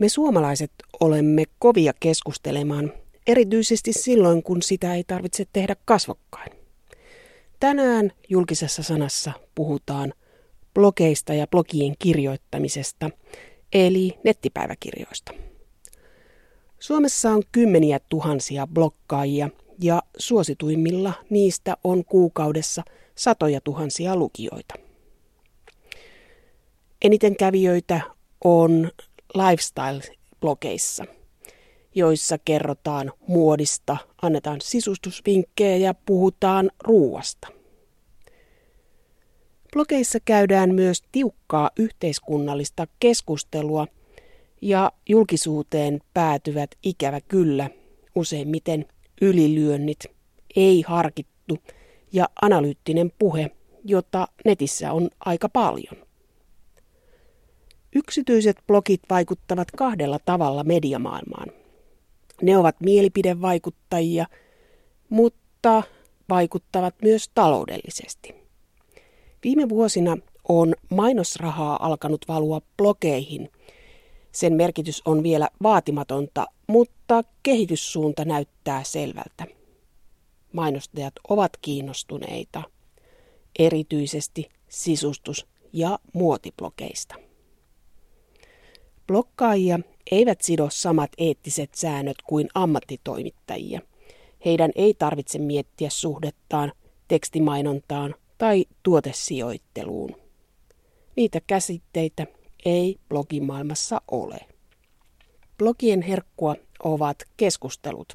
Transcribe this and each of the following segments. Me suomalaiset olemme kovia keskustelemaan, erityisesti silloin, kun sitä ei tarvitse tehdä kasvokkain. Tänään julkisessa sanassa puhutaan blogeista ja blogien kirjoittamisesta, eli nettipäiväkirjoista. Suomessa on kymmeniä tuhansia bloggaajia ja suosituimmilla niistä on kuukaudessa satoja tuhansia lukijoita. Eniten kävijöitä on lifestyle-blogeissa, joissa kerrotaan muodista, annetaan sisustusvinkkejä ja puhutaan ruuasta. Blogeissa käydään myös tiukkaa yhteiskunnallista keskustelua ja julkisuuteen päätyvät ikävä kyllä useimmiten ylilyönnit, ei harkittu ja analyyttinen puhe, jota netissä on aika paljon. Yksityiset blogit vaikuttavat kahdella tavalla mediamaailmaan. Ne ovat mielipidevaikuttajia, mutta vaikuttavat myös taloudellisesti. Viime vuosina on mainosrahaa alkanut valua blogeihin. Sen merkitys on vielä vaatimatonta, mutta kehityssuunta näyttää selvältä. Mainostajat ovat kiinnostuneita, erityisesti sisustus- ja muotiblogeista. Bloggaajia eivät sido samat eettiset säännöt kuin ammattitoimittajia. Heidän ei tarvitse miettiä suhdettaan, tekstimainontaan tai tuotesijoitteluun. Niitä käsitteitä ei blogimaailmassa ole. Blogien herkkua ovat keskustelut,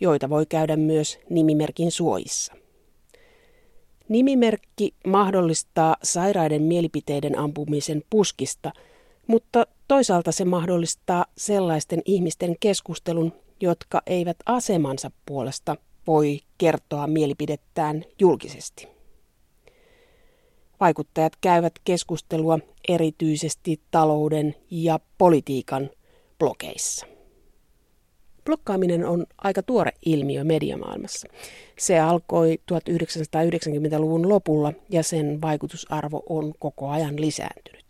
joita voi käydä myös nimimerkin suojissa. Nimimerkki mahdollistaa sairaiden mielipiteiden ampumisen puskista, mutta toisaalta se mahdollistaa sellaisten ihmisten keskustelun, jotka eivät asemansa puolesta voi kertoa mielipidettään julkisesti. Vaikuttajat käyvät keskustelua erityisesti talouden ja politiikan blogeissa. Blokkaaminen on aika tuore ilmiö mediamaailmassa. Se alkoi 1990-luvun lopulla ja sen vaikutusarvo on koko ajan lisääntynyt.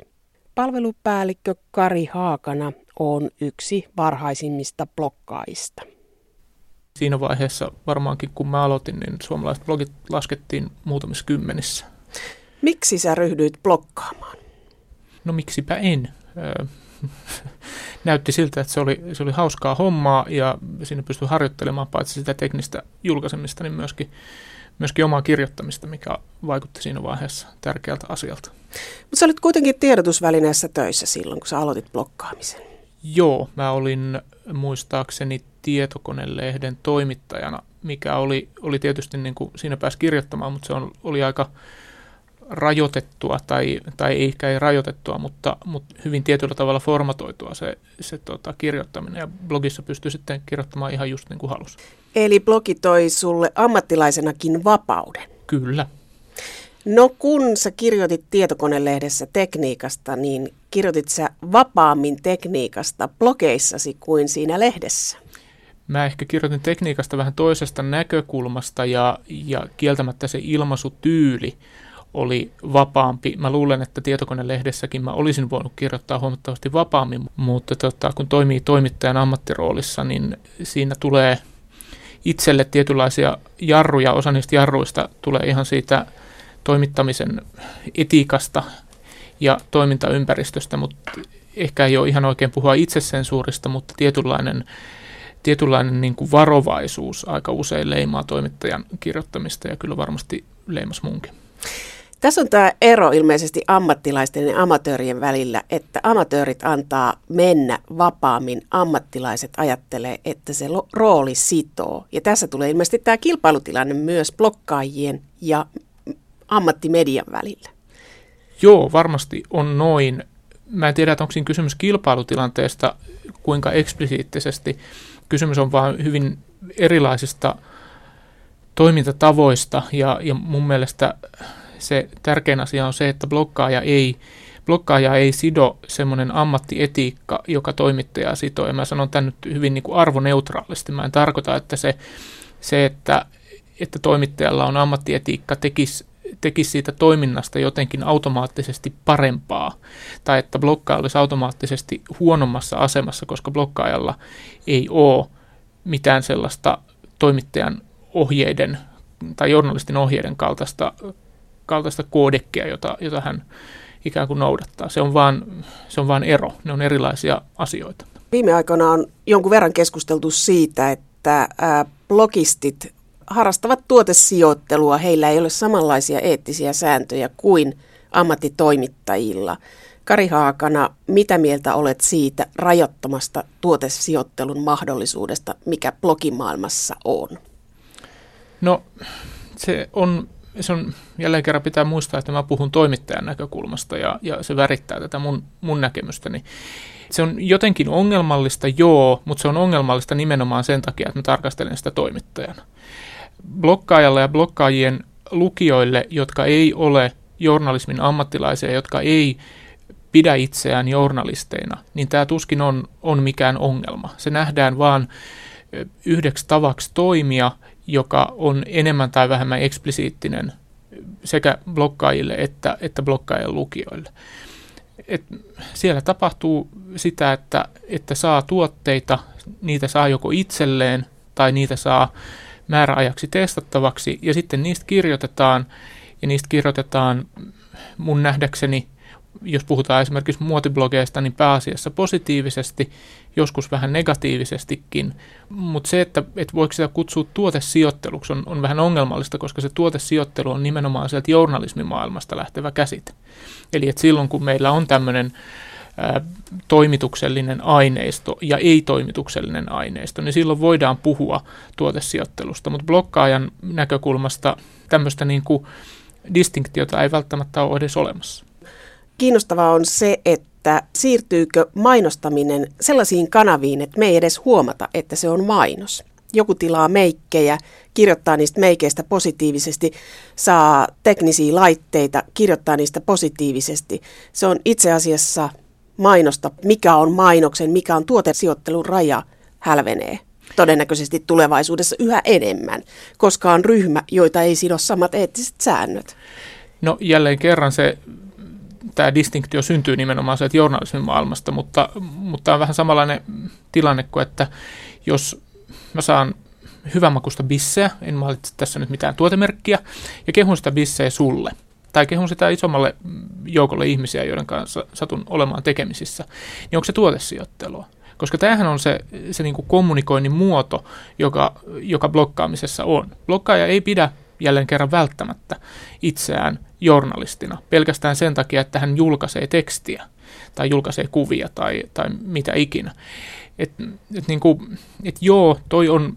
Palvelupäällikkö Kari Haakana on yksi varhaisimmista blokkaajista. Siinä vaiheessa varmaankin kun mä aloitin, niin suomalaiset blogit laskettiin muutamissa kymmenissä. Miksi sä ryhdyit blokkaamaan? No miksipä en. Näytti siltä, että se oli hauskaa hommaa ja siinä pystyi harjoittelemaan paitsi sitä teknistä julkaisemista, niin myöskin omaa kirjoittamista, mikä vaikutti siinä vaiheessa tärkeältä asialta. Mutta sä olit kuitenkin tiedotusvälineessä töissä silloin, kun sä aloitit blokkaamisen. Joo, mä olin muistaakseni tietokonelehden toimittajana, mikä oli tietysti niin kuin siinä pääsi kirjoittamaan, mutta se oli aika rajoitettua tai ehkä ei rajoitettua, mutta hyvin tietyllä tavalla formatoitua se kirjoittaminen ja blogissa pystyi sitten kirjoittamaan ihan just niin kuin halusi. Eli blogi toi sulle ammattilaisenakin vapauden? Kyllä. No kun sä kirjoitit tietokonelehdessä tekniikasta, niin kirjoitit sä vapaammin tekniikasta blogeissasi kuin siinä lehdessä? Mä ehkä kirjoitin tekniikasta vähän toisesta näkökulmasta ja kieltämättä se ilmaisutyyli oli vapaampi. Mä luulen, että tietokonelehdessäkin mä olisin voinut kirjoittaa huomattavasti vapaammin, mutta kun toimii toimittajan ammattiroolissa, niin siinä tulee itselle tietynlaisia jarruja. Osa niistä jarruista tulee ihan siitä toimittamisen etiikasta ja toimintaympäristöstä, mutta ehkä ei ole ihan oikein puhua itsesensuurista, mutta tietynlainen niin kuin varovaisuus aika usein leimaa toimittajan kirjoittamista ja kyllä varmasti leimas munkin. Tässä on tämä ero ilmeisesti ammattilaisten ja amatöörien välillä, että amatöörit antaa mennä vapaammin, ammattilaiset ajattelee, että se rooli sitoo. Ja tässä tulee ilmeisesti tämä kilpailutilanne myös blokkaajien ja ammattimedian välillä. Joo, varmasti on noin. Mä en tiedä, että onko siinä kysymys kilpailutilanteesta, kuinka eksplisiittisesti. Kysymys on vaan hyvin erilaisista toimintatavoista ja mun mielestä se tärkein asia on se, että blokkaaja ei sido semmoinen ammattietiikka, joka toimittajaa sitoo. Ja mä sanon tämän nyt hyvin niin kuin arvoneutraalisti. Mä en tarkoita, että se että toimittajalla on ammattietiikka, tekisi tekisi siitä toiminnasta jotenkin automaattisesti parempaa, tai että blokkaaja olisi automaattisesti huonommassa asemassa, koska blokkaajalla ei ole mitään sellaista toimittajan ohjeiden tai journalistin ohjeiden kaltaista koodekkia, jota hän ikään kuin noudattaa. Se on vaan ero, ne on erilaisia asioita. Viime aikoina on jonkun verran keskusteltu siitä, että blogistit harrastavat tuotesijoittelua, heillä ei ole samanlaisia eettisiä sääntöjä kuin ammattitoimittajilla. Kari Haakana, mitä mieltä olet siitä rajoittamasta tuotesijoittelun mahdollisuudesta, mikä blogimaailmassa on? No, se on jälleen kerran pitää muistaa, että mä puhun toimittajan näkökulmasta ja se värittää tätä mun näkemystäni. Se on jotenkin ongelmallista, joo, mutta se on ongelmallista nimenomaan sen takia, että mä tarkastelen sitä toimittajana. Blokkaajalle ja blokkaajien lukijoille, jotka ei ole journalismin ammattilaisia, jotka ei pidä itseään journalisteina, niin tämä tuskin on mikään ongelma. Se nähdään vaan yhdeksi tavaksi toimia, joka on enemmän tai vähemmän eksplisiittinen sekä blokkaajille että blokkaajien lukijoille. Siellä tapahtuu sitä, että saa tuotteita, niitä saa joko itselleen tai niitä saa määräajaksi testattavaksi, ja sitten niistä kirjoitetaan mun nähdäkseni, jos puhutaan esimerkiksi muotiblogeista, niin pääasiassa positiivisesti, joskus vähän negatiivisestikin, mutta se, että voiko sitä kutsua tuotesijoitteluksi, on vähän ongelmallista, koska se tuotesijoittelu on nimenomaan sieltä journalismimaailmasta lähtevä käsite. Eli että silloin, kun meillä on tämmöinen toimituksellinen aineisto ja ei-toimituksellinen aineisto, niin silloin voidaan puhua tuotesijoittelusta, mutta blokkaajan näkökulmasta tämmöistä niin kuin distinktiota ei välttämättä ole edes olemassa. Kiinnostavaa on se, että siirtyykö mainostaminen sellaisiin kanaviin, että me ei edes huomata, että se on mainos. Joku tilaa meikkejä, kirjoittaa niistä meikeistä positiivisesti, saa teknisiä laitteita, kirjoittaa niistä positiivisesti. Se on itse asiassa mainosta, mikä on mainoksen, mikä on tuotesijoittelun raja, hälvenee todennäköisesti tulevaisuudessa yhä enemmän, koska on ryhmä, joita ei sido samat eettiset säännöt. No jälleen kerran tämä distinktio syntyy nimenomaan sieltä journalismin maailmasta, mutta on vähän samanlainen tilanne kuin, että jos mä saan hyvänmakuista bisseä, en mainitse tässä nyt mitään tuotemerkkiä, ja kehun sitä bisseä sulle, tai kehun sitä isommalle joukolle ihmisiä, joiden kanssa satun olemaan tekemisissä, niin onko se tuotesijoittelua? Koska tämähän on se niin kuin kommunikoinnin muoto, joka blokkaamisessa on. Blokkaaja ei pidä jälleen kerran välttämättä itseään journalistina pelkästään sen takia, että hän julkaisee tekstiä tai julkaisee kuvia tai mitä ikinä. Joo, toi on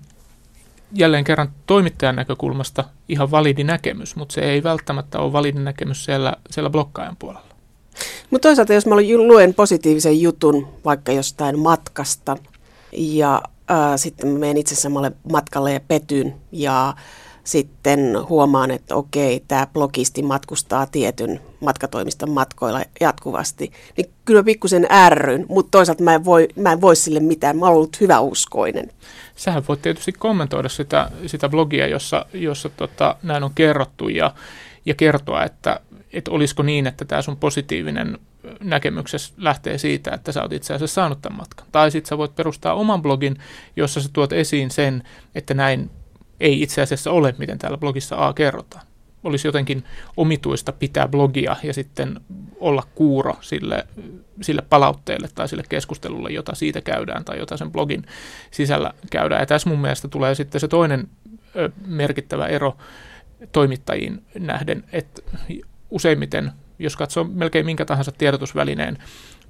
jälleen kerran toimittajan näkökulmasta ihan validi näkemys, mutta se ei välttämättä ole validi näkemys siellä blokkaajan puolella. Mutta toisaalta, jos mä luen positiivisen jutun vaikka jostain matkasta ja sitten mä menen itse samalle matkalle ja petyn ja sitten huomaan, että okei, tämä blogisti matkustaa tietyn matkatoimiston matkoilla jatkuvasti. Niin kyllä pikkusen ärryn, mutta toisaalta mä en voi sille mitään. Mä oon ollut hyväuskoinen. Sähän voit tietysti kommentoida sitä blogia, jossa näin on kerrottu ja kertoa, että olisiko niin, että tämä sun positiivinen näkemyksessä lähtee siitä, että sä oot itse asiassa saanut tämän matkan. Tai sitten sä voit perustaa oman blogin, jossa sä tuot esiin sen, että näin ei itse asiassa ole, miten täällä blogissa kerrotaan. Olisi jotenkin omituista pitää blogia ja sitten olla kuuro sille palautteelle tai sille keskustelulle, jota siitä käydään tai jota sen blogin sisällä käydään. Ja tässä mun mielestä tulee sitten se toinen merkittävä ero toimittajiin nähden, että useimmiten, jos katsoo melkein minkä tahansa tiedotusvälineen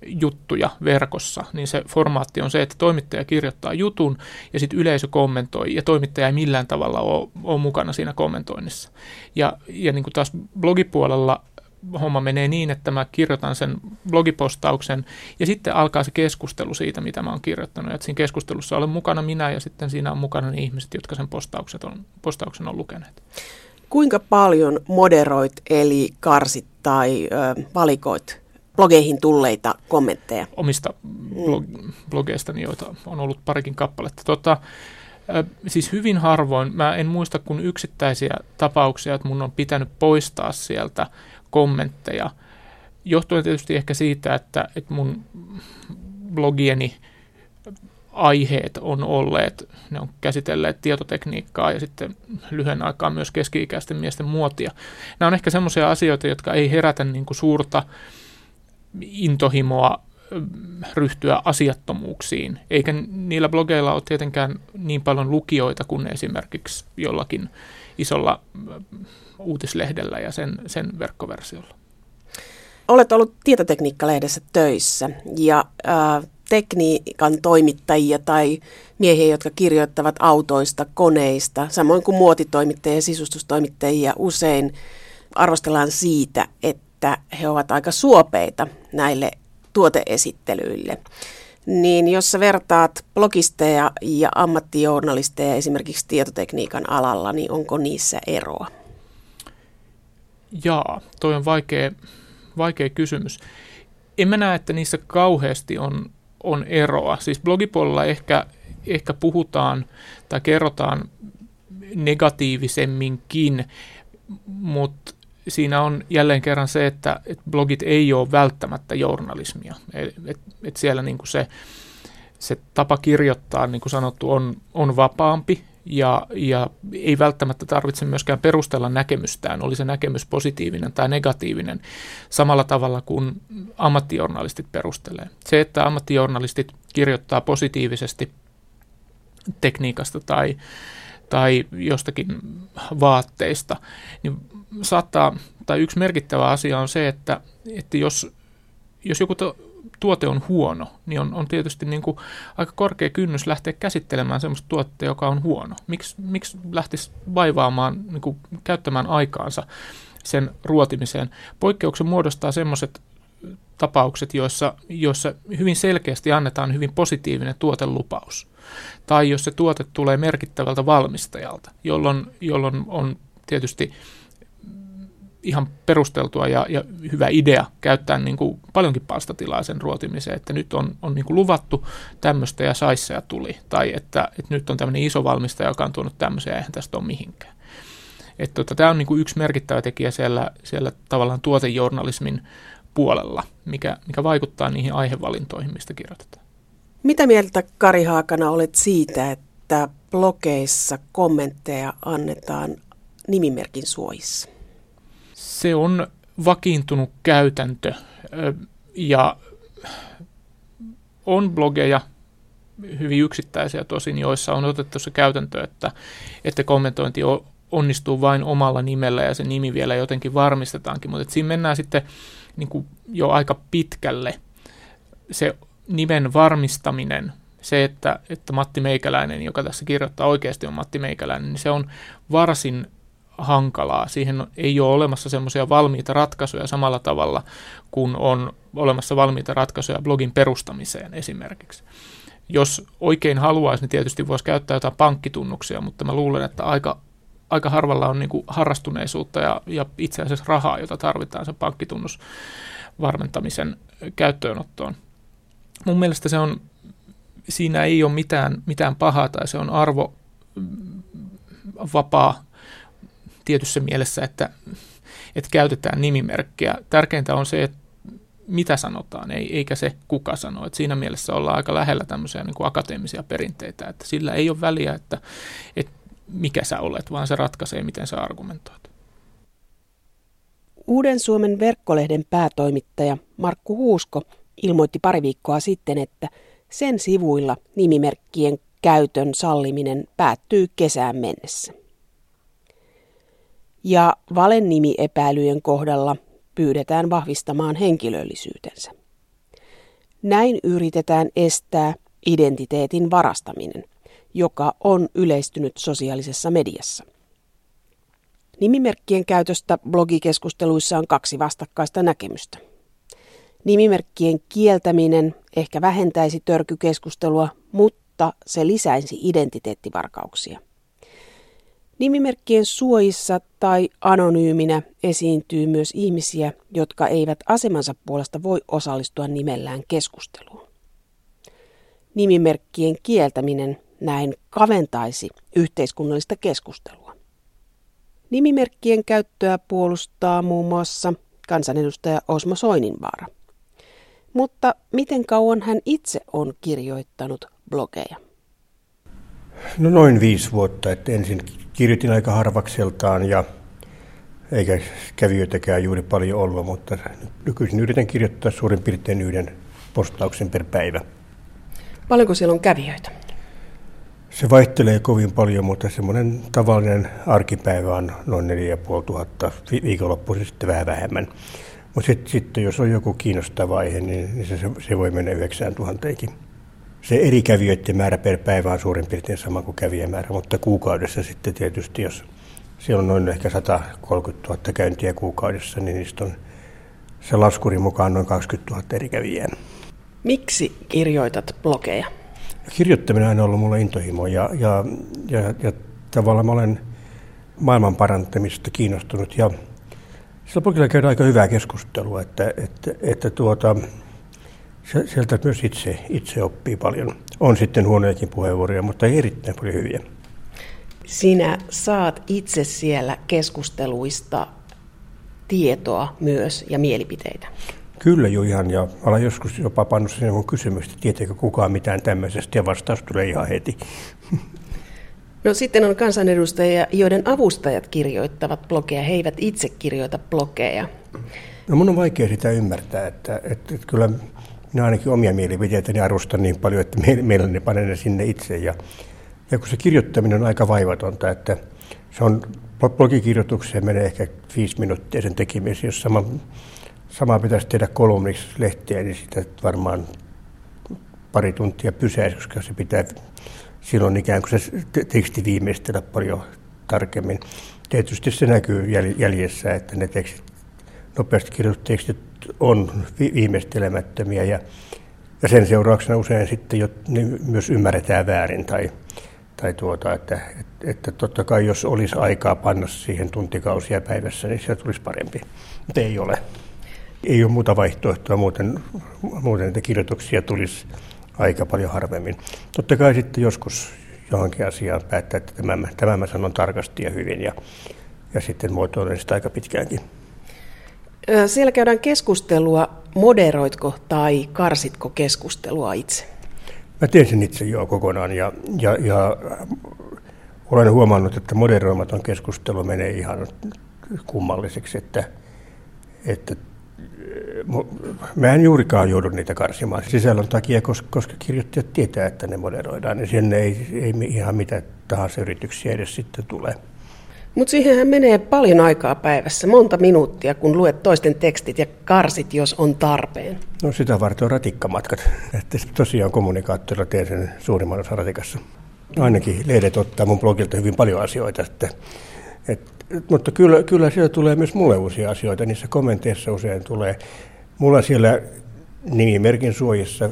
juttuja verkossa, niin se formaatti on se, että toimittaja kirjoittaa jutun ja sitten yleisö kommentoi ja toimittaja ei millään tavalla ole mukana siinä kommentoinnissa. Ja niin kuin taas blogipuolella homma menee niin, että mä kirjoitan sen blogipostauksen ja sitten alkaa se keskustelu siitä, mitä mä oon kirjoittanut. Ja siinä keskustelussa olen mukana minä ja sitten siinä on mukana ne ihmiset, jotka sen postauksen on lukeneet. Kuinka paljon moderoit eli karsit tai valikoit blogeihin tulleita kommentteja? Omista blogeistani, joita on ollut parikin kappaletta. Siis hyvin harvoin, mä en muista kuin yksittäisiä tapauksia, että mun on pitänyt poistaa sieltä kommentteja. Johtuen tietysti ehkä siitä, että mun blogieni aiheet on olleet, ne on käsitelleet tietotekniikkaa ja sitten lyhyen aikaa myös keski-ikäisten miesten muotia. Nämä on ehkä semmoisia asioita, jotka ei herätä niin kuin suurta intohimoa ryhtyä asiattomuuksiin, eikä niillä blogeilla ole tietenkään niin paljon lukijoita kuin esimerkiksi jollakin isolla uutislehdellä ja sen verkkoversiolla. Olet ollut tietotekniikka-lehdessä töissä ja tekniikan toimittajia tai miehiä, jotka kirjoittavat autoista, koneista, samoin kuin muotitoimittajia ja sisustustoimittajia usein arvostellaan siitä, että he ovat aika suopeita näille tuoteesittelyille. Niin jos sä vertaat blogisteja ja ammattijournalisteja esimerkiksi tietotekniikan alalla, niin onko niissä eroa? Jaa, toi on vaikea kysymys. En mä näe, että niissä kauheasti on eroa. Siis blogipuolella ehkä puhutaan tai kerrotaan negatiivisemminkin, mutta siinä on jälleen kerran se, että blogit ei ole välttämättä journalismia. Et siellä niinku se tapa kirjoittaa, niin kuin sanottu, on vapaampi ja ei välttämättä tarvitse myöskään perustella näkemystään, oli se näkemys positiivinen tai negatiivinen, samalla tavalla kuin ammattijournalistit perustelee. Se, että ammattijournalistit kirjoittaa positiivisesti tekniikasta tai jostakin vaatteista, niin yksi merkittävä asia on se, että jos joku tuote on huono, niin on tietysti niin kuin aika korkea kynnys lähteä käsittelemään sellaista tuotetta, joka on huono. Miksi lähtisi vaivaamaan, niin kuin käyttämään aikaansa sen ruotimiseen? Poikkeuksen muodostaa sellaiset tapaukset, joissa hyvin selkeästi annetaan hyvin positiivinen tuotelupaus. Tai jos se tuote tulee merkittävältä valmistajalta, jolloin on tietysti ihan perusteltua ja hyvä idea käyttää niin kuin paljonkin palstatilaa sen ruotimiseen, että nyt on niin kuin luvattu tämmöistä ja saissa ja tuli, tai että nyt on tämmöinen iso valmistaja, joka on tuonut tämmöisen ja eihän tästä ole mihinkään. Tämä on niin kuin yksi merkittävä tekijä siellä tavallaan tuotejournalismin puolella, mikä vaikuttaa niihin aihevalintoihin, mistä kirjoitetaan. Mitä mieltä, Kari Haakana, olet siitä, että blogeissa kommentteja annetaan nimimerkin suojissa? Se on vakiintunut käytäntö ja on blogeja, hyvin yksittäisiä tosin, joissa on otettu se käytäntö, että kommentointi onnistuu vain omalla nimellä ja se nimi vielä jotenkin varmistetaankin, mutta siinä mennään sitten niin kuin jo aika pitkälle. Se nimen varmistaminen, se, että Matti Meikäläinen, joka tässä kirjoittaa oikeasti on Matti Meikäläinen, niin se on varsin hankalaa. Siihen ei ole olemassa semmoisia valmiita ratkaisuja samalla tavalla, kun on olemassa valmiita ratkaisuja blogin perustamiseen esimerkiksi. Jos oikein haluaisi, niin tietysti voisi käyttää jotain pankkitunnuksia, mutta mä luulen, että aika harvalla on niin kuin harrastuneisuutta ja itse asiassa rahaa, jota tarvitaan sen pankkitunnusvarmentamisen käyttöönottoon. Mun mielestä siinä ei ole mitään pahaa tai se on arvovapaa tietyssä mielessä, että käytetään nimimerkkiä. Tärkeintä on se, että mitä sanotaan, eikä se kuka sanoo. Että siinä mielessä ollaan aika lähellä tämmöisiä niin kuin akateemisia perinteitä, että sillä ei ole väliä, että mikä sä olet, vaan se ratkaisee, miten sä argumentoit. Uuden Suomen verkkolehden päätoimittaja Markku Huusko ilmoitti pari viikkoa sitten, että sen sivuilla nimimerkkien käytön salliminen päättyy kesään mennessä. Ja valenimiepäilyjen kohdalla pyydetään vahvistamaan henkilöllisyytensä. Näin yritetään estää identiteetin varastaminen, joka on yleistynyt sosiaalisessa mediassa. Nimimerkkien käytöstä blogikeskusteluissa on kaksi vastakkaista näkemystä. Nimimerkkien kieltäminen ehkä vähentäisi törkykeskustelua, mutta se lisäisi identiteettivarkauksia. Nimimerkkien suojissa tai anonyyminä esiintyy myös ihmisiä, jotka eivät asemansa puolesta voi osallistua nimellään keskusteluun. Nimimerkkien kieltäminen näin kaventaisi yhteiskunnallista keskustelua. Nimimerkkien käyttöä puolustaa muun muassa kansanedustaja Osmo Soininvaara. Mutta miten kauan hän itse on kirjoittanut blogeja? No noin 5 vuotta. Että ensin kirjoitin aika harvakseltaan ja eikä kävijöitäkään juuri paljon ollut, mutta nykyisin yritän kirjoittaa suurin piirtein 1 postauksen per päivä. Paljonko siellä on kävijöitä? Se vaihtelee kovin paljon, mutta semmoinen tavallinen arkipäivä on noin 4500, viikonloppuisin sitten vähän vähemmän. Mutta sitten jos on joku kiinnostava aihe, niin se voi mennä 9000kin. Se eri kävijöiden määrä per päivä on suurin piirtein sama kuin kävijämäärä, mutta kuukaudessa sitten tietysti, jos siellä on noin ehkä 130 000 käyntiä kuukaudessa, niin niistä on se laskurin mukaan noin 20 000 eri kävijää. Miksi kirjoitat blogeja? Kirjoittaminen on aina ollut mulle intohimo ja tavallaan mä olen maailman parantamisesta kiinnostunut. Ja sillä blogilla käydään aika hyvää keskustelua, että sieltä myös itse oppii paljon. On sitten huonojakin puheenvuoroja, mutta ei erittäin paljon hyviä. Sinä saat itse siellä keskusteluista tietoa myös ja mielipiteitä. Kyllä jo ihan, ja olen joskus jopa pannut sinne mun kysymystä, tietääkö kukaan mitään tämmöisestä, ja vastaus tulee ihan heti. No sitten on kansanedustajia, joiden avustajat kirjoittavat blogeja, he eivät itse kirjoita blogeja. No mun on vaikea sitä ymmärtää, että kyllä minä ainakin omia mielipiteitäni arvostan niin paljon, että mielelläni panen ne sinne itse. Ja kun se kirjoittaminen on aika vaivatonta, että se on blogikirjoitukseen menee ehkä 5 minuuttia sen tekemiseen, jos samaa pitäisi tehdä kolumniksi lehtiä, niin sitä varmaan pari tuntia pysäisi, koska se pitää silloin ikään kuin se teksti viimeistellä paljon tarkemmin. Tietysti se näkyy jäljessä, että ne tekstit, nopeasti kirjoitut tekstit on viimeistelemättömiä ja sen seurauksena usein sitten ne myös ymmärretään väärin tai että totta kai jos olisi aikaa panna siihen tuntikausia päivässä, niin se tulisi parempi, mutta ei ole. Ei ole muuta vaihtoehtoa, muuten niitä kirjoituksia tulisi aika paljon harvemmin. Totta kai sitten joskus johonkin asiaan päättää, että tämän mä sanon tarkasti ja hyvin, ja sitten muotoilen sitä aika pitkäänkin. Siellä käydään keskustelua. Moderoitko tai karsitko keskustelua itse? Mä teen sen itse jo kokonaan, ja olen huomannut, että moderoimaton keskustelu menee ihan kummalliseksi, että mä en juurikaan joudu niitä karsimaan sisällön takia, koska kirjoittajat tietää, että ne moderoidaan, niin sinne ei ihan mitä tahansa yrityksiä edes sitten tule. Mutta siihenhän menee paljon aikaa päivässä, monta minuuttia, kun luet toisten tekstit ja karsit, jos on tarpeen. No sitä varten on ratikkamatkat, että tosiaan kommunikaattorilla teen sen suurimman osan ratikassa. Ainakin lehdet ottaa mun blogilta hyvin paljon asioita, mutta kyllä siellä tulee myös mulle uusia asioita, niissä kommenteissa usein tulee. Mulla siellä nimimerkin suojissa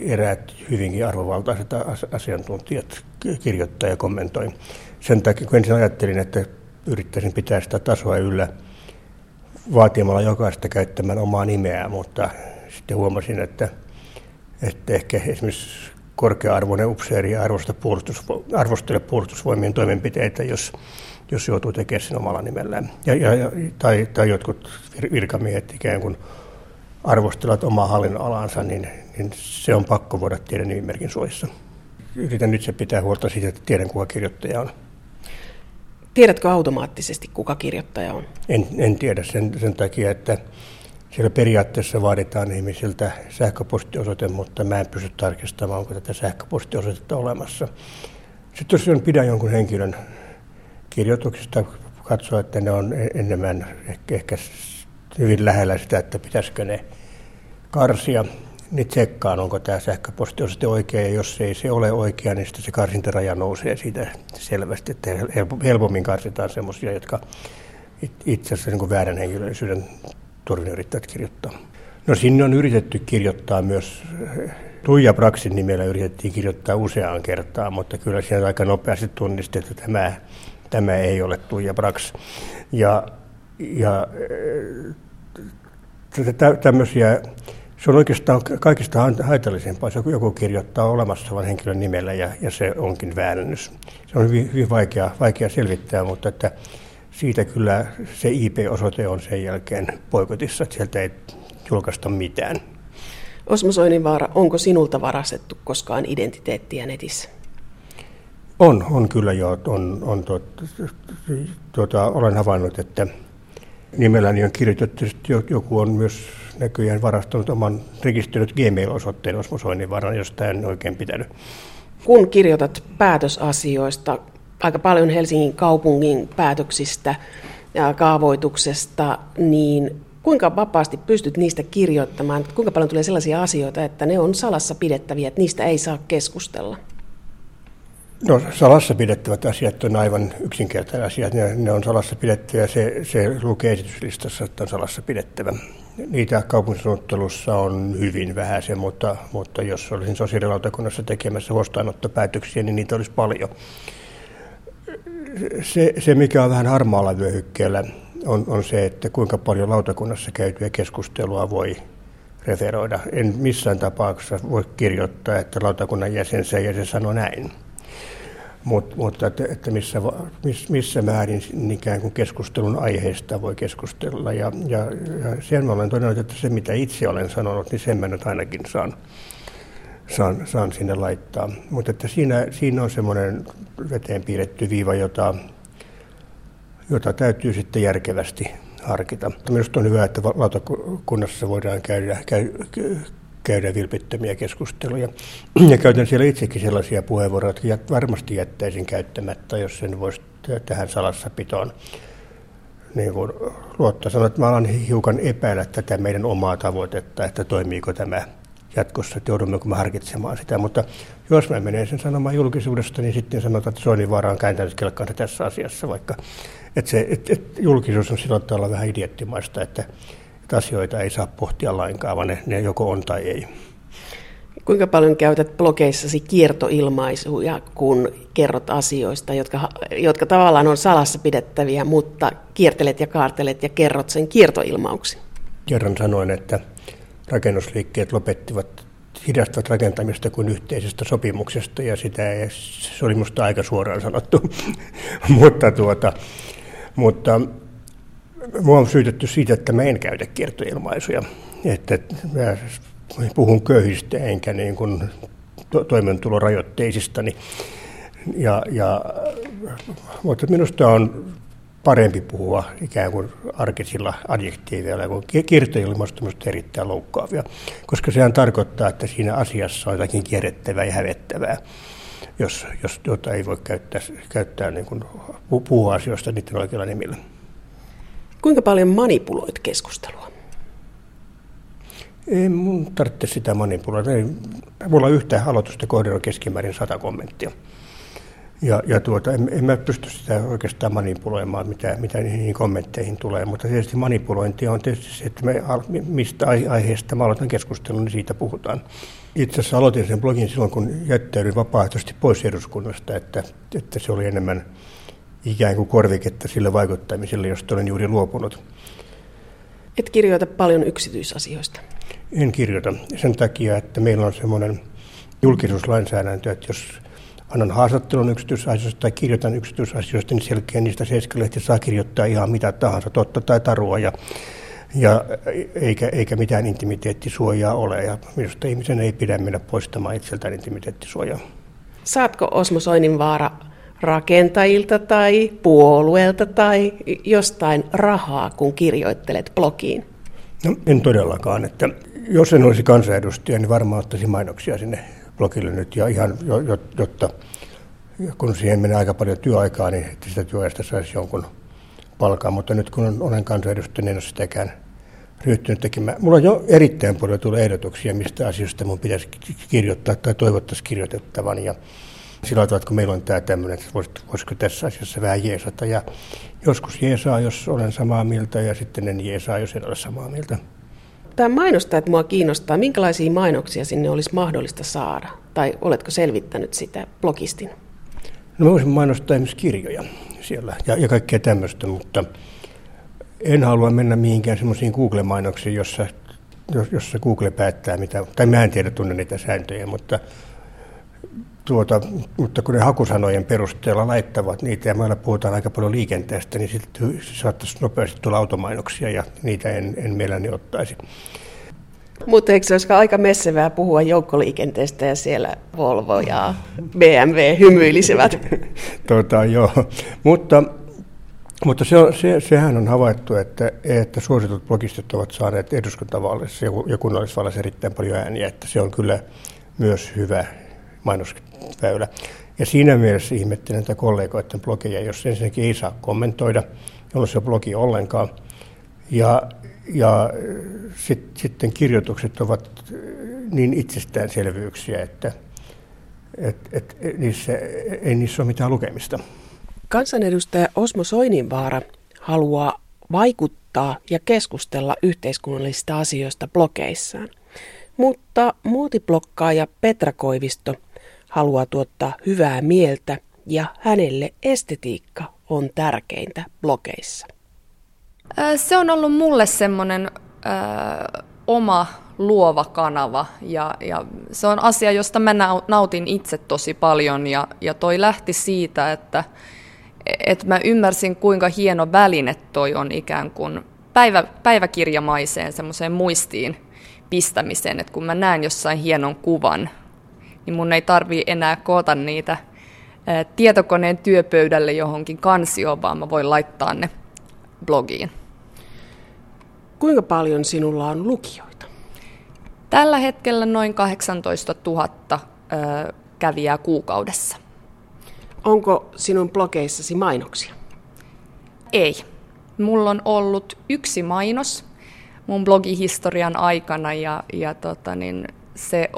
eräät hyvinkin arvovaltaiset asiantuntijat kirjoittaa ja kommentoi. Sen takia, kun ensin ajattelin, että yrittäisin pitää sitä tasoa yllä vaatimalla jokaista käyttämään omaa nimeä, mutta sitten huomasin, että ehkä esimerkiksi korkea-arvoinen upseeri ja arvostele puolustusvoimien toimenpiteitä, jos joutuu tekemään sen omalla nimellään. Tai jotkut virkamiehet ikään kuin arvostelevat omaa hallinnonalaansa, niin se on pakko voida tiedä nimimerkin suojissa. Yritän nyt se pitää huolta siitä, että tiedän, kuka kirjoittaja on. Tiedätkö automaattisesti, kuka kirjoittaja on? En tiedä sen takia, että siellä periaatteessa vaaditaan ihmisiltä sähköpostiosoite, mutta mä en pysty tarkistamaan, onko tätä sähköpostiosoitetta olemassa. Sitten jos pidän jonkun henkilön kirjoituksista, katsoa, että ne on enemmän ehkä hyvin lähellä sitä, että pitäisikö ne karsia, niin tsekkaan, onko tämä sähköpostiosoite oikea, ja jos ei se ole oikea, niin sitten se karsintaraja nousee siitä selvästi, että helpommin karsitaan semmoisia, jotka itse asiassa niin kuin väärän henkilöllisyyden turvin yrittävät kirjoittaa. No sinne on yritetty kirjoittaa myös, Tuija Braxin nimellä yritettiin kirjoittaa useaan kertaan, mutta kyllä siellä aika nopeasti tunnisti, että tämä ei ole Tuija Brax. Ja tämmöisiä Se on oikeastaan kaikista haitallisempaa, se kun joku kirjoittaa olemassa olevan henkilön nimellä ja se onkin väärännös. Se on hyvin vaikea selvittää, mutta että siitä kyllä se IP-osoite on sen jälkeen boikotissa, että sieltä ei julkaista mitään. Osmo Soininvaara, onko sinulta varastettu koskaan identiteettiä netissä? On kyllä joo. Olen havainnut, että nimelläni on kirjoitettu, että joku on myös näköjään varastanut oman rekisteröidyn Gmail-osoitteen Osmo Soininvaaran, josta en oikein pitänyt. Kun kirjoitat päätösasioista, aika paljon Helsingin kaupungin päätöksistä ja kaavoituksesta, niin kuinka vapaasti pystyt niistä kirjoittamaan? Kuinka paljon tulee sellaisia asioita, että ne on salassa pidettäviä, että niistä ei saa keskustella? No, salassa pidettävät asiat on aivan yksinkertainen asia. Ne on salassa pidettävä ja se lukee esityslistassa, että on salassa pidettävä. Niitä kaupunkisuunnittelussa on hyvin vähäisen, mutta jos olisin sosiaalilautakunnassa tekemässä huostaanottopäätöksiä, niin niitä olisi paljon. Se mikä on vähän harmaalla vyöhykkeellä, on se, että kuinka paljon lautakunnassa käytyä keskustelua voi referoida. En missään tapauksessa voi kirjoittaa, että lautakunnan jäsen sanoi näin. Mutta että missä määrin ikään kuin keskustelun aiheesta voi keskustella. Ja sen olen todennut, että se mitä itse olen sanonut, niin sen mä nyt ainakin saan sinne laittaa. Mutta että siinä on semmoinen veteen piirretty viiva, jota täytyy sitten järkevästi harkita. Minusta on hyvä, että lautakunnassa voidaan käydä vilpittömiä keskusteluja. Ja käytän siellä itsekin sellaisia puheenvuoroja, jotka varmasti jättäisin käyttämättä, jos sen voisi tähän salassapitoon niin luottaa. Sanoin, että mä alan hiukan epäillä tätä meidän omaa tavoitetta, että toimiiko tämä jatkossa, että joudummeko me harkitsemaan sitä. Mutta jos mä menen sen sanomaan julkisuudesta, niin sitten sanotaan, että Soininvaara on kääntänyt kelkkaansa tässä asiassa, vaikka että julkisuus on silloin tavalla vähän idioottimaista, että asioita ei saa pohtia lainkaan, vaan ne joko on tai ei. Kuinka paljon käytät blogeissasi kiertoilmaisuja, kun kerrot asioista, jotka tavallaan on salassa pidettäviä, mutta kiertelet ja kaartelet ja kerrot sen kiertoilmauksin? Kerran sanoin, että rakennusliikkeet hidastavat rakentamista kuin yhteisestä sopimuksesta, ja se oli minusta aika suoraan sanottu. Mutta minua on syytetty siitä, että mä en käytä kiertoilmaisuja, että mä puhun köyhistä enkä niin kuin toimeentulorajoitteisistani, mutta minusta on parempi puhua ikään kuin arkisilla adjektiiveilla kuin kiertoilmaistumista erittäin loukkaavia, koska sehän tarkoittaa, että siinä asiassa on jotakin kierrettävää ja hävettävää, jos jota ei voi käyttää niin kuin puhua asioista niiden oikeilla nimillä. Kuinka paljon manipuloit keskustelua? Ei mun tarvitse sitä manipuloida. Ei mulla yhtä aloitusta kohden on keskimäärin 100 kommenttia. En mä pysty sitä oikeastaan manipuloimaan, mitä niihin kommentteihin tulee, mutta tietysti manipulointia on tietysti se, että mistä aiheesta mä aloitan keskustelun, niin siitä puhutaan. Itse asiassa aloitin sen blogin silloin, kun jättäydyin vapaaehtoisesti pois eduskunnasta, että se oli enemmän ikään kuin korviketta sille vaikuttamiselle, josta olen juuri luopunut. Et kirjoita paljon yksityisasioista? En kirjoita sen takia, että meillä on semmoinen julkisuuslainsäädäntö, että jos annan haastattelun yksityisasioista tai kirjoitan yksityisasioista, niin selkeä niistä Seiskalehti saa kirjoittaa ihan mitä tahansa, totta tai tarua, eikä mitään intimiteettisuojaa ole. Ja minusta ihmisen ei pidä mennä poistamaan itseltään intimiteettisuojaa. Saatko Osmo Soininvaara rakentajilta tai puolueelta tai jostain rahaa, kun kirjoittelet blogiin? No, en todellakaan. Että jos en olisi kansanedustaja, niin varmaan ottaisin mainoksia sinne blogille nyt. Ja ihan, jotta kun siihen menee aika paljon työaikaa, niin että sitä työajasta saisi jonkun palkan. Mutta nyt kun olen kansanedustaja, niin en ole sitäkään ryhtynyt tekemään. Mulla on jo erittäin paljon tullut ehdotuksia, mistä asioista mun pitäisi kirjoittaa tai toivottaisiin kirjoitettavan. Ja sillä tavalla, kun meillä on tämä tämmöinen, että voisiko tässä asiassa vähän jeesata. Ja joskus jeesaa, jos olen samaa mieltä, ja sitten en jeesaa, jos en ole samaa mieltä. Tämä mainostaa, että minua kiinnostaa, minkälaisia mainoksia sinne olisi mahdollista saada? Tai oletko selvittänyt sitä blogistin? No, mä voisin mainostaa esimerkiksi kirjoja siellä ja kaikkea tämmöistä, mutta en halua mennä mihinkään semmoisiin Google-mainoksiin, jossa jos se Google päättää mitä, tai mä en tiedä, tunne niitä sääntöjä, mutta kun ne hakusanojen perusteella laittavat niitä, ja meillä puhutaan aika paljon liikenteestä, niin sitten saattaisi nopeasti tulla automainoksia, ja niitä en mielelläni ottaisi. Mutta eikö se olisikaan aika messevää puhua joukkoliikenteestä, ja siellä Volvo ja BMW hymyilisivät? Joo, mutta sehän on havaittu, että suositut blogistit ovat saaneet eduskuntavaaleissa ja kunnallisvaaleissa erittäin paljon ääniä, että se on kyllä myös hyvä mainosväylä. Ja siinä mielessä ihmettelen näitä kollegoiden blogeja, jos ensinnäkin ei saa kommentoida, jolloin se blogi ollenkaan. Ja sitten kirjoitukset ovat niin itsestäänselvyyksiä, että ei niissä ole mitään lukemista. Kansanedustaja Osmo Soininvaara haluaa vaikuttaa ja keskustella yhteiskunnallisista asioista blogeissaan. Mutta muotiblokkaaja Petra Koivisto haluaa tuottaa hyvää mieltä ja hänelle estetiikka on tärkeintä blogeissa. Se on ollut mulle semmoinen oma luova kanava ja se on asia, josta mä nautin itse tosi paljon ja toi lähti siitä, että mä ymmärsin, kuinka hieno väline toi on ikään kuin päiväkirjamaiseen semmoiseen muistiin pistämiseen, että kun mä näen jossain hienon kuvan, niin mun ei tarvii enää koota niitä tietokoneen työpöydälle johonkin kansioon, vaan mä voin laittaa ne blogiin. Kuinka paljon sinulla on lukijoita? Tällä hetkellä noin 18 000 kävijää kuukaudessa. Onko sinun blogeissasi mainoksia? Ei. Mulla on ollut yksi mainos mun blogihistorian aikana ja se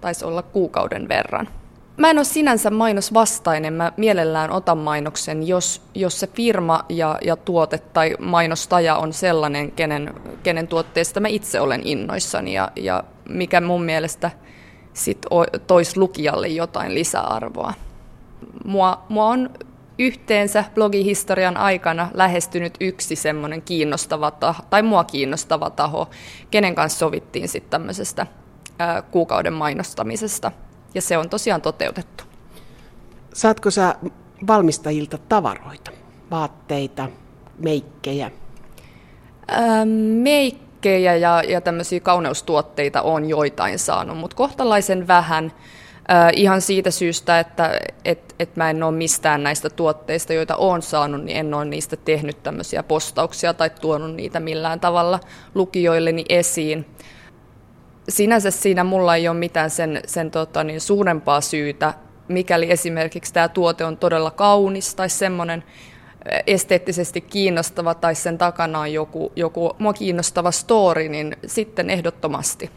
taisi olla kuukauden verran. Mä en ole sinänsä mainosvastainen, mä mielellään otan mainoksen, jos se firma ja tuote tai mainostaja on sellainen, kenen tuotteesta mä itse olen innoissani ja mikä mun mielestä sit toisi lukijalle jotain lisäarvoa. Mua on yhteensä blogihistorian aikana lähestynyt yksi semmoinen kiinnostava taho, tai mua kiinnostava taho, kenen kanssa sovittiin sitten tämmöisestä kuukauden mainostamisesta. Ja se on tosiaan toteutettu. Saatko sä valmistajilta tavaroita, vaatteita, meikkejä? Meikkejä ja tämmöisiä kauneustuotteita on joitain saanut, mutta kohtalaisen vähän. Ihan siitä syystä, että mä en ole mistään näistä tuotteista, joita olen saanut, niin en ole niistä tehnyt tämmöisiä postauksia tai tuonut niitä millään tavalla lukijoilleni esiin. Sinänsä siinä mulla ei ole mitään sen suurempaa syytä, mikäli esimerkiksi tämä tuote on todella kaunis tai semmoinen esteettisesti kiinnostava tai sen takana on joku mua kiinnostava story, niin sitten ehdottomasti.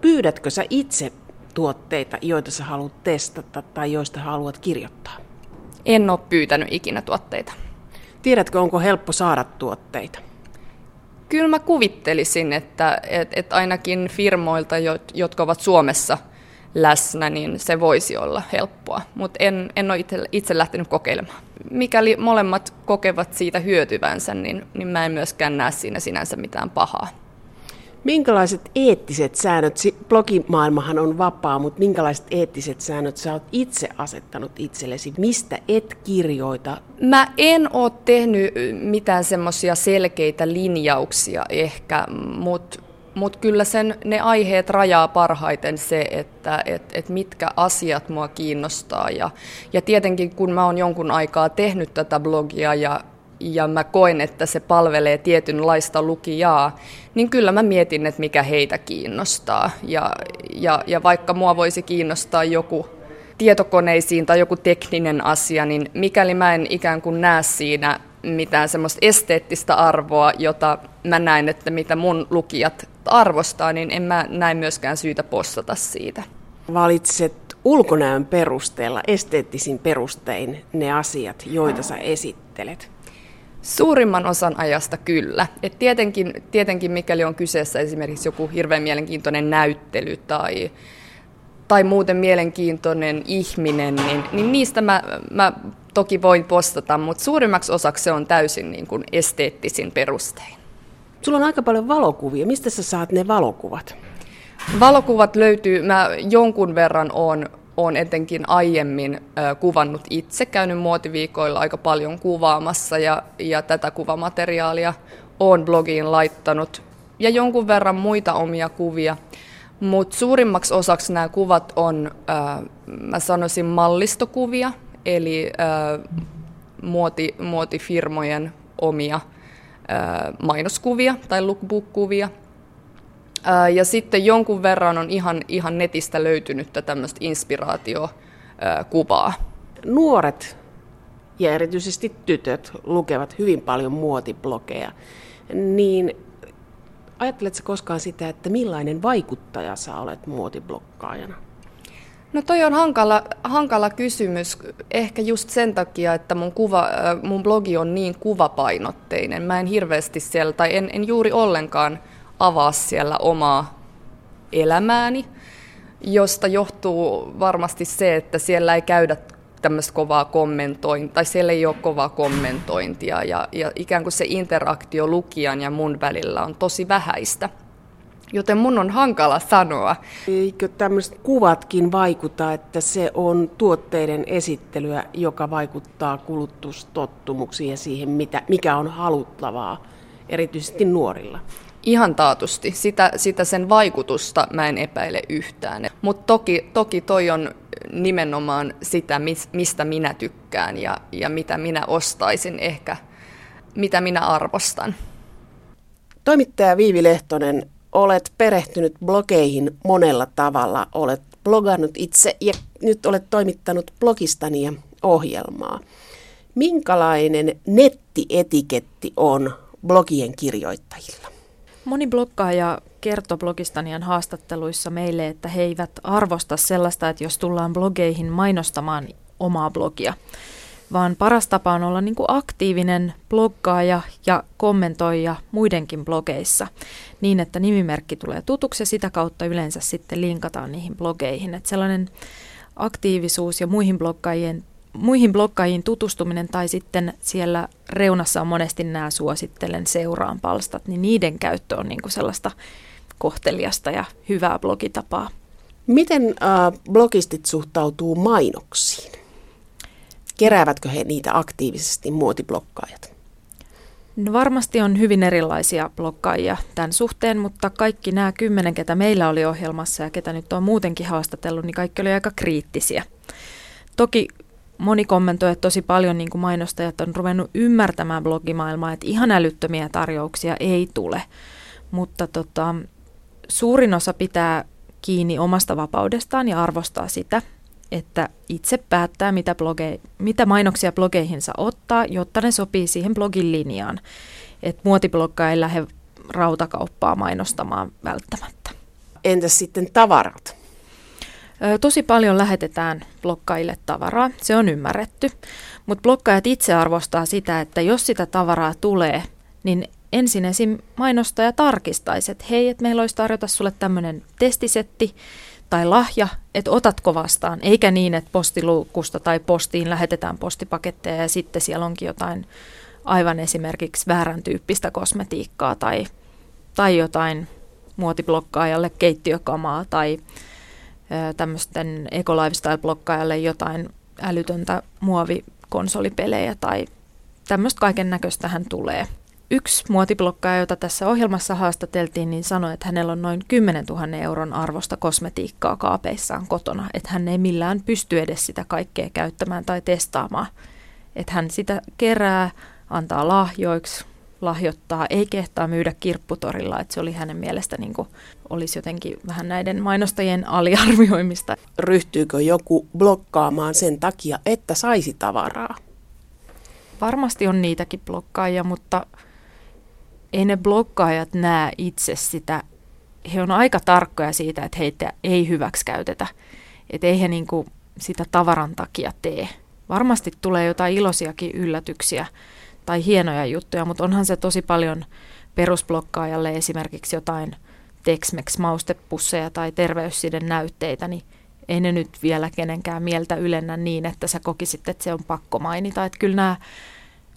Pyydätkö sä itse tuotteita, joita sä haluat testata tai joista haluat kirjoittaa? En ole pyytänyt ikinä tuotteita. Tiedätkö, onko helppo saada tuotteita? Kyllä mä kuvittelisin, että ainakin firmoilta, jotka ovat Suomessa läsnä, niin se voisi olla helppoa, mutta en ole itse lähtenyt kokeilemaan. Mikäli molemmat kokevat siitä hyötyvänsä, niin mä en myöskään näe siinä sinänsä mitään pahaa. Minkälaiset eettiset säännöt, blogimaailmahan on vapaa, mutta minkälaiset eettiset säännöt sä oot itse asettanut itsellesi, mistä et kirjoita? Mä en ole tehnyt mitään semmoisia selkeitä linjauksia ehkä, mutta kyllä ne aiheet rajaa parhaiten se, että mitkä asiat mua kiinnostaa. Ja tietenkin kun mä oon jonkun aikaa tehnyt tätä blogia ja mä koen, että se palvelee tietynlaista lukijaa, niin kyllä mä mietin, että mikä heitä kiinnostaa. Ja vaikka mua voisi kiinnostaa joku tietokoneisiin tai joku tekninen asia, niin mikäli mä en ikään kuin näe siinä mitään semmoista esteettistä arvoa, jota mä näen, että mitä mun lukijat arvostaa, niin en mä näe myöskään syytä postata siitä. Valitset ulkonäön perusteella, esteettisin perustein ne asiat, joita sä esittelet. Suurimman osan ajasta kyllä. Et tietenkin mikäli on kyseessä esimerkiksi joku hirveän mielenkiintoinen näyttely tai muuten mielenkiintoinen ihminen, niin niistä mä toki voin postata, mutta suurimmaksi osaksi se on täysin niin kuin esteettisin perustein. Sulla on aika paljon valokuvia. Mistä sä saat ne valokuvat? Valokuvat löytyy, mä jonkun verran olen etenkin aiemmin kuvannut itse, käynyt muotiviikoilla aika paljon kuvaamassa ja tätä kuvamateriaalia olen blogiin laittanut ja jonkun verran muita omia kuvia. Mutta suurimmaksi osaksi nämä kuvat on, mä sanoisin, mallistokuvia, eli muotifirmojen omia mainoskuvia tai lookbook-kuvia. Ja sitten jonkun verran on ihan netistä löytynyt tämmöistä inspiraatiokuvaa. Nuoret ja erityisesti tytöt lukevat hyvin paljon muotiblogeja, niin ajatteletko koskaan sitä, että millainen vaikuttaja sä olet muotiblokkaajana? No toi on hankala kysymys, ehkä just sen takia, että mun blogi on niin kuvapainotteinen. Mä en hirveästi siellä, tai en juuri ollenkaan avaa siellä omaa elämääni, josta johtuu varmasti se, että siellä ei käydä tämmöistä kovaa kommentointia, tai siellä ei ole kovaa kommentointia, ja ikään kuin se interaktio lukijan ja mun välillä on tosi vähäistä. Joten mun on hankala sanoa. Eikö tämmöiset kuvatkin vaikuta, että se on tuotteiden esittelyä, joka vaikuttaa kulutustottumuksiin ja siihen, mikä on haluttavaa, erityisesti nuorilla? Ihan taatusti. Sitä sen vaikutusta mä en epäile yhtään. Mutta toki toi on nimenomaan sitä, mistä minä tykkään ja mitä minä ostaisin ehkä, mitä minä arvostan. Toimittaja Viivi Lehtonen, olet perehtynyt blogeihin monella tavalla. Olet blogannut itse ja nyt olet toimittanut blogistani ja ohjelmaa. Minkälainen nettietiketti on blogien kirjoittajilla? Moni bloggaaja kertoi Blogistanian haastatteluissa meille, että he eivät arvosta sellaista, että jos tullaan blogeihin mainostamaan omaa blogia, vaan paras tapa on olla niin kuin aktiivinen bloggaaja ja kommentoija muidenkin blogeissa niin, että nimimerkki tulee tutuksi ja sitä kautta yleensä sitten linkataan niihin blogeihin. Että sellainen aktiivisuus ja muihin bloggaajiin tutustuminen tai sitten siellä reunassa on monesti nämä suosittelen seuraan palstat, niin niiden käyttö on niin kuin sellaista kohteliasta ja hyvää blogitapaa. Miten blogistit suhtautuu mainoksiin? Keräävätkö he niitä aktiivisesti muotiblokkaajat? No varmasti on hyvin erilaisia blokkaajia tämän suhteen, mutta kaikki nämä 10, ketä meillä oli ohjelmassa ja ketä nyt on muutenkin haastatellut, niin kaikki oli aika kriittisiä. Toki moni kommentoi, että tosi paljon niin kuin mainostajat on ruvennut ymmärtämään blogimaailmaa, että ihan älyttömiä tarjouksia ei tule. Mutta suurin osa pitää kiinni omasta vapaudestaan ja arvostaa sitä, että itse päättää, mitä mainoksia blogeihinsa ottaa, jotta ne sopii siihen blogin linjaan. Että muotiblogga ei lähde rautakauppaa mainostamaan välttämättä. Entäs sitten tavarat? Tosi paljon lähetetään bloggaajille tavaraa, se on ymmärretty, mutta bloggaajat itse arvostaa sitä, että jos sitä tavaraa tulee, niin ensin mainostaja tarkistaisi, että hei, että meillä olisi tarjota sulle tämmöinen testisetti tai lahja, että otatko vastaan, eikä niin, että postiluukusta tai postiin lähetetään postipaketteja ja sitten siellä onkin jotain aivan esimerkiksi väärän tyyppistä kosmetiikkaa tai jotain muotibloggaajalle keittiökamaa tai tämmöisten eco-lifestyle-blokkaajalle jotain älytöntä muovikonsolipelejä tai tämmöistä kaiken näköistähän tulee. Yksi muotiblokkaaja, jota tässä ohjelmassa haastateltiin, niin sanoi, että hänellä on noin 10 000 euron arvosta kosmetiikkaa kaapeissaan kotona, että hän ei millään pysty edes sitä kaikkea käyttämään tai testaamaan. Että hän sitä kerää, antaa lahjoiksi, lahjoittaa, ei kehtaa myydä kirpputorilla, että se oli hänen mielestä niin kuin olisi jotenkin vähän näiden mainostajien aliarvioimista. Ryhtyykö joku blokkaamaan sen takia, että saisi tavaraa? Varmasti on niitäkin blokkaajia, mutta ei ne blokkaajat näe itse sitä. He on aika tarkkoja siitä, että heitä ei hyväksikäytetä, että ei he niin kuin sitä tavaran takia tee. Varmasti tulee jotain iloisiakin yllätyksiä tai hienoja juttuja, mutta onhan se tosi paljon perusblokkaajalle esimerkiksi jotain Tex-Mex-maustepusseja tai terveyssiden näytteitä, niin ei ne nyt vielä kenenkään mieltä ylennä niin, että sä kokisit, että se on pakko mainita. Että kyllä nämä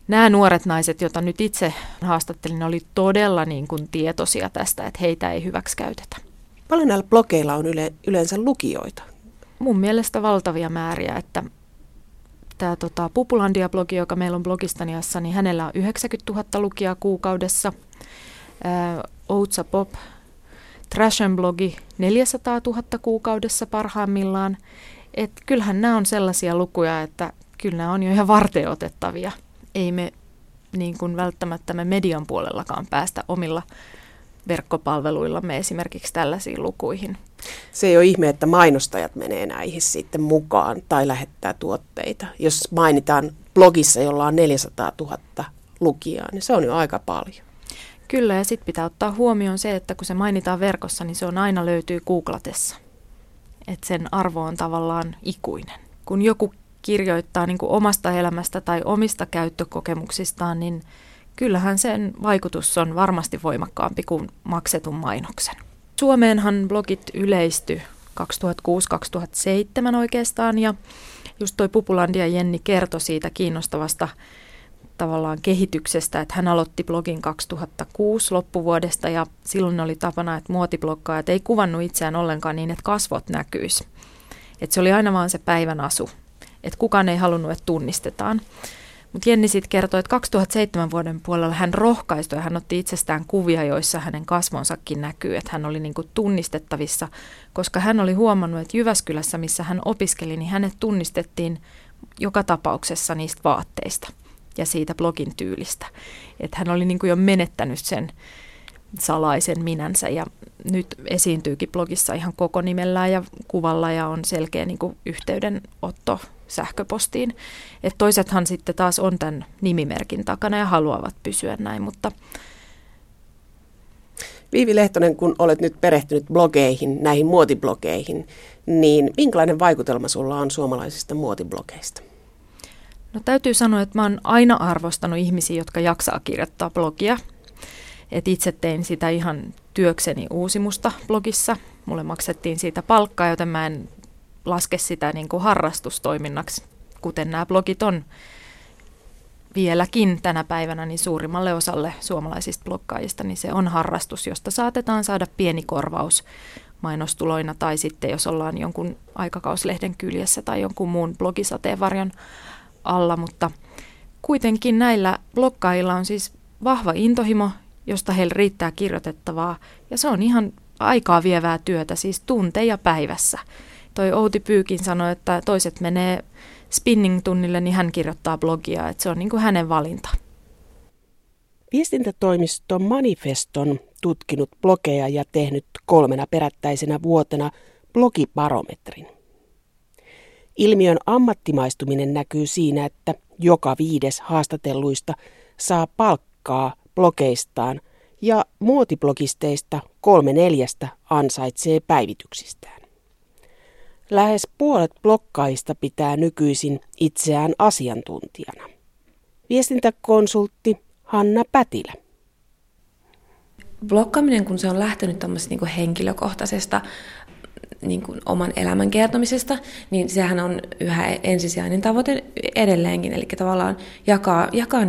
Nämä nuoret naiset, joita nyt itse haastattelin, oli todella niin kuin tietoisia tästä, että heitä ei hyväksikäytetä. Paljon näillä blogeilla on yleensä lukijoita? Mun mielestä valtavia määriä, että tämä Pupulandia-blogi, joka meillä on Blogistaniassa, niin hänellä on 90 000 lukijaa kuukaudessa. Outsapop, Trashen blogi 400 000 kuukaudessa parhaimmillaan. Et kyllähän nämä on sellaisia lukuja, että kyllä nämä on jo ihan varteenotettavia. Ei me niin kuin välttämättä me median puolellakaan päästä omilla verkkopalveluillamme esimerkiksi tällaisiin lukuihin. Se ei ole ihme, että mainostajat menee näihin sitten mukaan tai lähettää tuotteita. Jos mainitaan blogissa, jolla on 400 000 lukijaa, niin se on jo aika paljon. Kyllä, ja sitten pitää ottaa huomioon se, että kun se mainitaan verkossa, niin se on aina löytyy googlatessa. Että sen arvo on tavallaan ikuinen. Kun joku kirjoittaa niin kuin omasta elämästä tai omista käyttökokemuksistaan, niin kyllähän sen vaikutus on varmasti voimakkaampi kuin maksetun mainoksen. Suomeenhan blogit yleistyi 2006-2007 oikeastaan, ja just toi Pupulandia Jenni kertoi siitä kiinnostavasta tavallaan kehityksestä, että hän aloitti blogin 2006 loppuvuodesta, ja silloin oli tapana, että muotibloggaajat ei kuvannut itseään ollenkaan niin, että kasvot näkyisi. Että se oli aina vaan se päivän asu, että kukaan ei halunnut, että tunnistetaan. Mutta Jenni sitten kertoi, että 2007 vuoden puolella hän rohkaistui ja hän otti itsestään kuvia, joissa hänen kasvonsakin näkyy, että hän oli niinku tunnistettavissa, koska hän oli huomannut, että Jyväskylässä, missä hän opiskeli, niin hänet tunnistettiin joka tapauksessa niistä vaatteista ja siitä blogin tyylistä. Että hän oli niinku jo menettänyt sen salaisen minänsä ja nyt esiintyykin blogissa ihan koko nimellään ja kuvalla ja on selkeä niinku yhteydenotto sähköpostiin. Et toisethan sitten taas on tämän nimimerkin takana ja haluavat pysyä näin, mutta Viivi Lehtonen, kun olet nyt perehtynyt blogeihin, näihin muotiblogeihin, niin minkälainen vaikutelma sulla on suomalaisista muotiblogeista? No täytyy sanoa, että mä oon aina arvostanut ihmisiä, jotka jaksaa kirjoittaa blogia. Et itse tein sitä ihan työkseni uusimusta blogissa. Mulle maksettiin siitä palkkaa, joten mä en laske sitä niin kuin harrastustoiminnaksi, kuten nämä blogit on vieläkin tänä päivänä, niin suurimmalle osalle suomalaisista bloggaajista, niin se on harrastus, josta saatetaan saada pieni korvaus mainostuloina tai sitten jos ollaan jonkun aikakauslehden kyljessä tai jonkun muun blogisateenvarjon alla, mutta kuitenkin näillä bloggaajilla on siis vahva intohimo, josta heillä riittää kirjoitettavaa ja se on ihan aikaa vievää työtä, siis tunteja päivässä. Toi Outi Pyykin sanoi, että toiset menee spinning-tunnille, niin hän kirjoittaa blogia, että se on niin kuin hänen valinta. Viestintätoimisto Manifeston tutkinut blogeja ja tehnyt 3 perättäisenä vuotena blogibarometrin. Ilmiön ammattimaistuminen näkyy siinä, että joka 5. haastatelluista saa palkkaa blogeistaan ja muotiblogisteista 3/4 ansaitsee päivityksistään. Lähes puolet bloggaajista pitää nykyisin itseään asiantuntijana. Viestintäkonsultti Hanna Pätilä. Bloggaaminen, kun se on lähtenyt tämmöisestä niin kuin henkilökohtaisesta niin kuin oman elämän kertomisesta, niin sehän on yhä ensisijainen tavoite edelleenkin. Eli tavallaan jakaa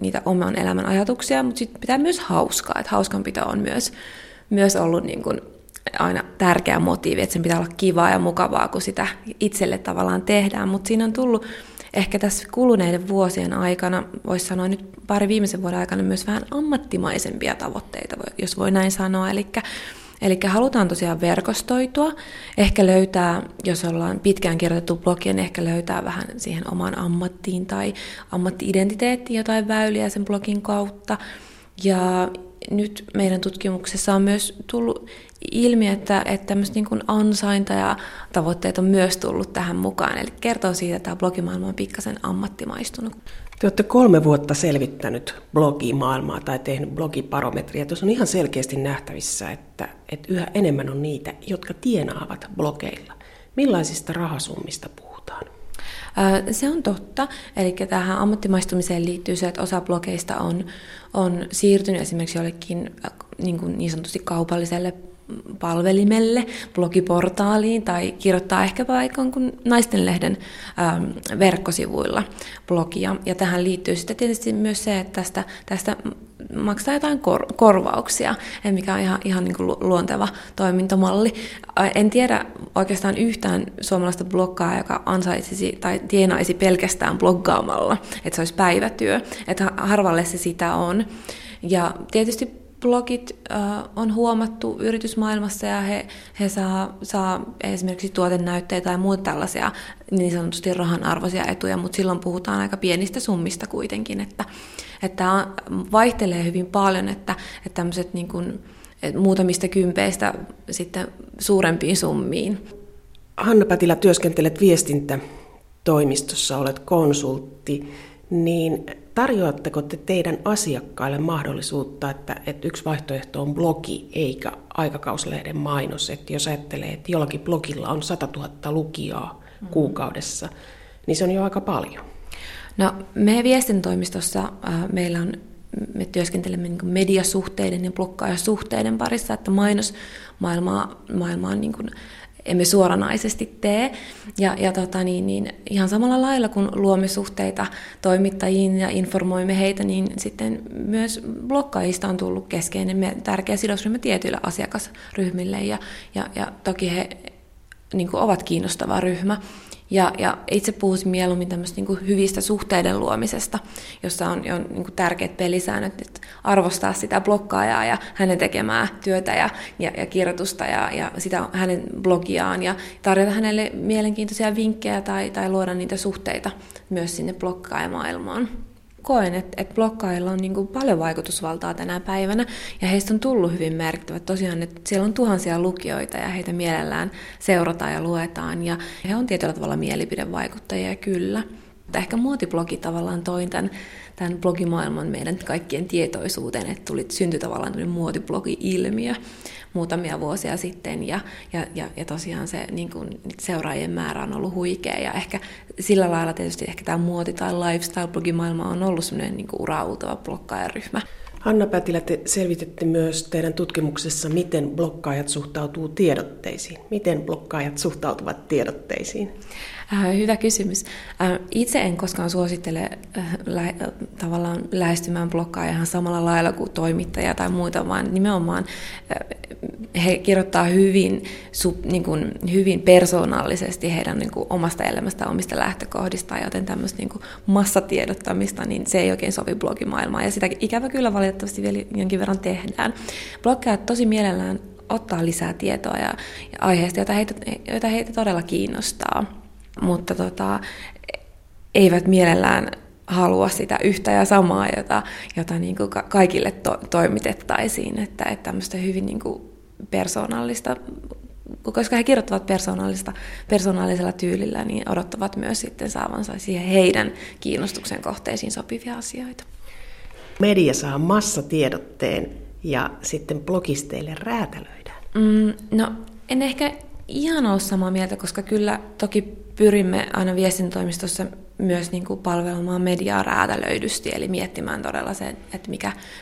niitä oman elämän ajatuksia, mutta sitten pitää myös hauskaa. Että hauskanpito on myös ollut niin kuin aina tärkeä motiivi, että sen pitää olla kivaa ja mukavaa, kun sitä itselle tavallaan tehdään, mutta siinä on tullut ehkä tässä kuluneiden vuosien aikana, voisi sanoa nyt pari viimeisen vuoden aikana myös vähän ammattimaisempia tavoitteita, jos voi näin sanoa, eli halutaan tosiaan verkostoitua, ehkä löytää, jos ollaan pitkään kirjoitettu blogia, niin ehkä löytää vähän siihen omaan ammattiin tai ammatti-identiteettiin jotain väyliä sen blogin kautta, ja nyt meidän tutkimuksessa on myös tullut ilmi, että tämmöiset niin kuin ansainta ja tavoitteet on myös tullut tähän mukaan. Eli kertoo siitä, että tämä blogimaailma on pikkasen ammattimaistunut. Te olette 3 vuotta selvittänyt blogimaailmaa tai tehnyt blogibarometria. Tuossa on ihan selkeästi nähtävissä, että yhä enemmän on niitä, jotka tienaavat blogeilla. Millaisista rahasummista puhutaan? Se on totta. Eli tähän ammattimaistumiseen liittyy se, että osa blogeista on siirtynyt esimerkiksi jollekin niin sanotusti kaupalliselle palvelimelle, blogiportaaliin tai kirjoittaa ehkäpä vaikka Naistenlehden verkkosivuilla blogia. Ja tähän liittyy sitten tietysti myös se, että tästä maksaa jotain korvauksia, mikä on ihan niin kuin luonteva toimintamalli. En tiedä oikeastaan yhtään suomalaista bloggaa, joka ansaitsisi tai tienaisi pelkästään bloggaamalla, että se olisi päivätyö, että harvalle se sitä on. Ja tietysti blogit on huomattu yritysmaailmassa ja he saa esimerkiksi tuotennäytteitä tai muuta tällaisia niin sanotusti rahanarvoisia etuja, mutta silloin puhutaan aika pienistä summista kuitenkin, että vaihtelee hyvin paljon, että tämmöiset niin kuin, muutamista kympeistä sitten suurempiin summiin. Hanna Pätilä, työskentelet viestintätoimistossa, olet konsultti, niin tarjoatteko te teidän asiakkaille mahdollisuutta, että yksi vaihtoehto on blogi eikä aikakauslehden mainos? Että jos ajattelee, että jollakin blogilla on 100 000 lukijaa kuukaudessa, niin se on jo aika paljon. No, me viestintätoimistossa me työskentelemme niin kuin mediasuhteiden ja blokkaajasuhteiden parissa, että mainosmaailmaa niin kuin emme suoranaisesti tee, ja ihan samalla lailla kun luomme suhteita toimittajiin ja informoimme heitä, niin sitten myös bloggaajista on tullut keskeinen tärkeä sidosryhmä tietyille asiakasryhmille, ja toki he niin kuin ovat kiinnostava ryhmä. Ja itse puhuisin mieluummin tämmöistä niin kuin hyvistä suhteiden luomisesta, jossa on niin kuin tärkeät pelisäännöt, että arvostaa sitä bloggaajaa ja hänen tekemää työtä ja kirjoitusta ja sitä hänen blogiaan ja tarjota hänelle mielenkiintoisia vinkkejä tai luoda niitä suhteita myös sinne bloggaajamaailmaan. Koen, että bloggaajilla on niin kuin paljon vaikutusvaltaa tänä päivänä, ja heistä on tullut hyvin merkittävät. Tosiaan, että siellä on tuhansia lukijoita, ja heitä mielellään seurataan ja luetaan, ja he on tietyllä tavalla mielipidevaikuttajia, kyllä. Mutta ehkä muotiblogi tavallaan toi tämän blogimaailman meidän kaikkien tietoisuuteen, että syntyi tavallaan tämmöinen muotiblogi-ilmiö muutamia vuosia sitten, ja tosiaan se niin kuin seuraajien määrä on ollut huikea, ja ehkä sillä lailla tietysti ehkä tämä muoti- tai lifestyle-blogimaailma on ollut semmoinen niin kuin uraauutava blokkaajaryhmä. Hanna Pätilä, te selvitette myös teidän tutkimuksessa, miten blokkaajat suhtautuu tiedotteisiin. Miten blokkaajat suhtautuvat tiedotteisiin? Hyvä kysymys. Itse en koskaan suosittele tavallaan lähestymään blokkaajaa ihan samalla lailla kuin toimittajaa tai muuta, vaan nimenomaan he kirjoittaa hyvin persoonallisesti heidän niin kuin omasta elämästään, omista lähtökohdistaan, joten tämmöistä niin kuin massatiedottamista, niin se ei oikein sovi blogimaailmaan, ja sitä ikävä kyllä valitettavasti vielä jonkin verran tehdään. Bloggaajat tosi mielellään ottaa lisää tietoa ja aiheesta, jota heitä todella kiinnostaa, mutta eivät mielellään halua sitä yhtä ja samaa, jota niin kuin kaikille toimitettaisiin, että tämmöistä hyvin niin kuin persoonallista, koska he kirjoittavat persoonallisella tyylillä, niin odottavat myös sitten saavansa siihen heidän kiinnostuksen kohteisiin sopivia asioita. Media saa massatiedotteen ja sitten blogisteille räätälöidään. No, en ehkä ihan ole samaa mieltä, koska kyllä toki pyrimme aina viestintätoimistossa myös niin kuin palvelemaan mediaa räätälöidysti, eli miettimään todella sen, että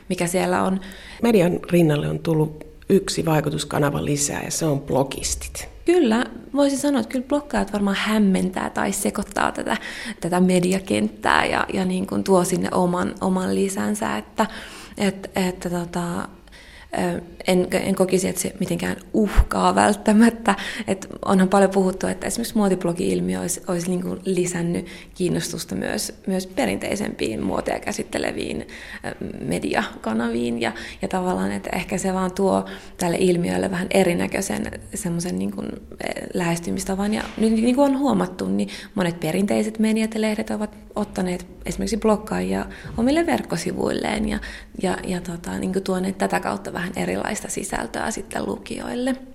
mikä siellä on. Median rinnalle on tullut yksi vaikutuskanava lisää, ja se on blogistit. Kyllä, voisin sanoa, että kyllä bloggaajat varmaan hämmentää tai sekoittaa tätä mediakenttää ja niin kuin tuo sinne oman lisänsä, että en kokisi, että se mitenkään uhkaa välttämättä. Et onhan paljon puhuttu, että esimerkiksi muotiblogi-ilmiö olisi niin kuin lisännyt kiinnostusta myös perinteisempiin muotia käsitteleviin mediakanaviin. Ja tavallaan, että ehkä se vaan tuo tälle ilmiölle vähän erinäköisen semmoisen niin kuin lähestymistavan. Ja nyt niin kuin on huomattu, niin monet perinteiset mediat ja lehdet ovat ottaneet esimerkiksi bloggaajia omille verkkosivuilleen ja niin kuin tuoneet tätä kautta vähän erilaista sisältöä sitten lukijoille.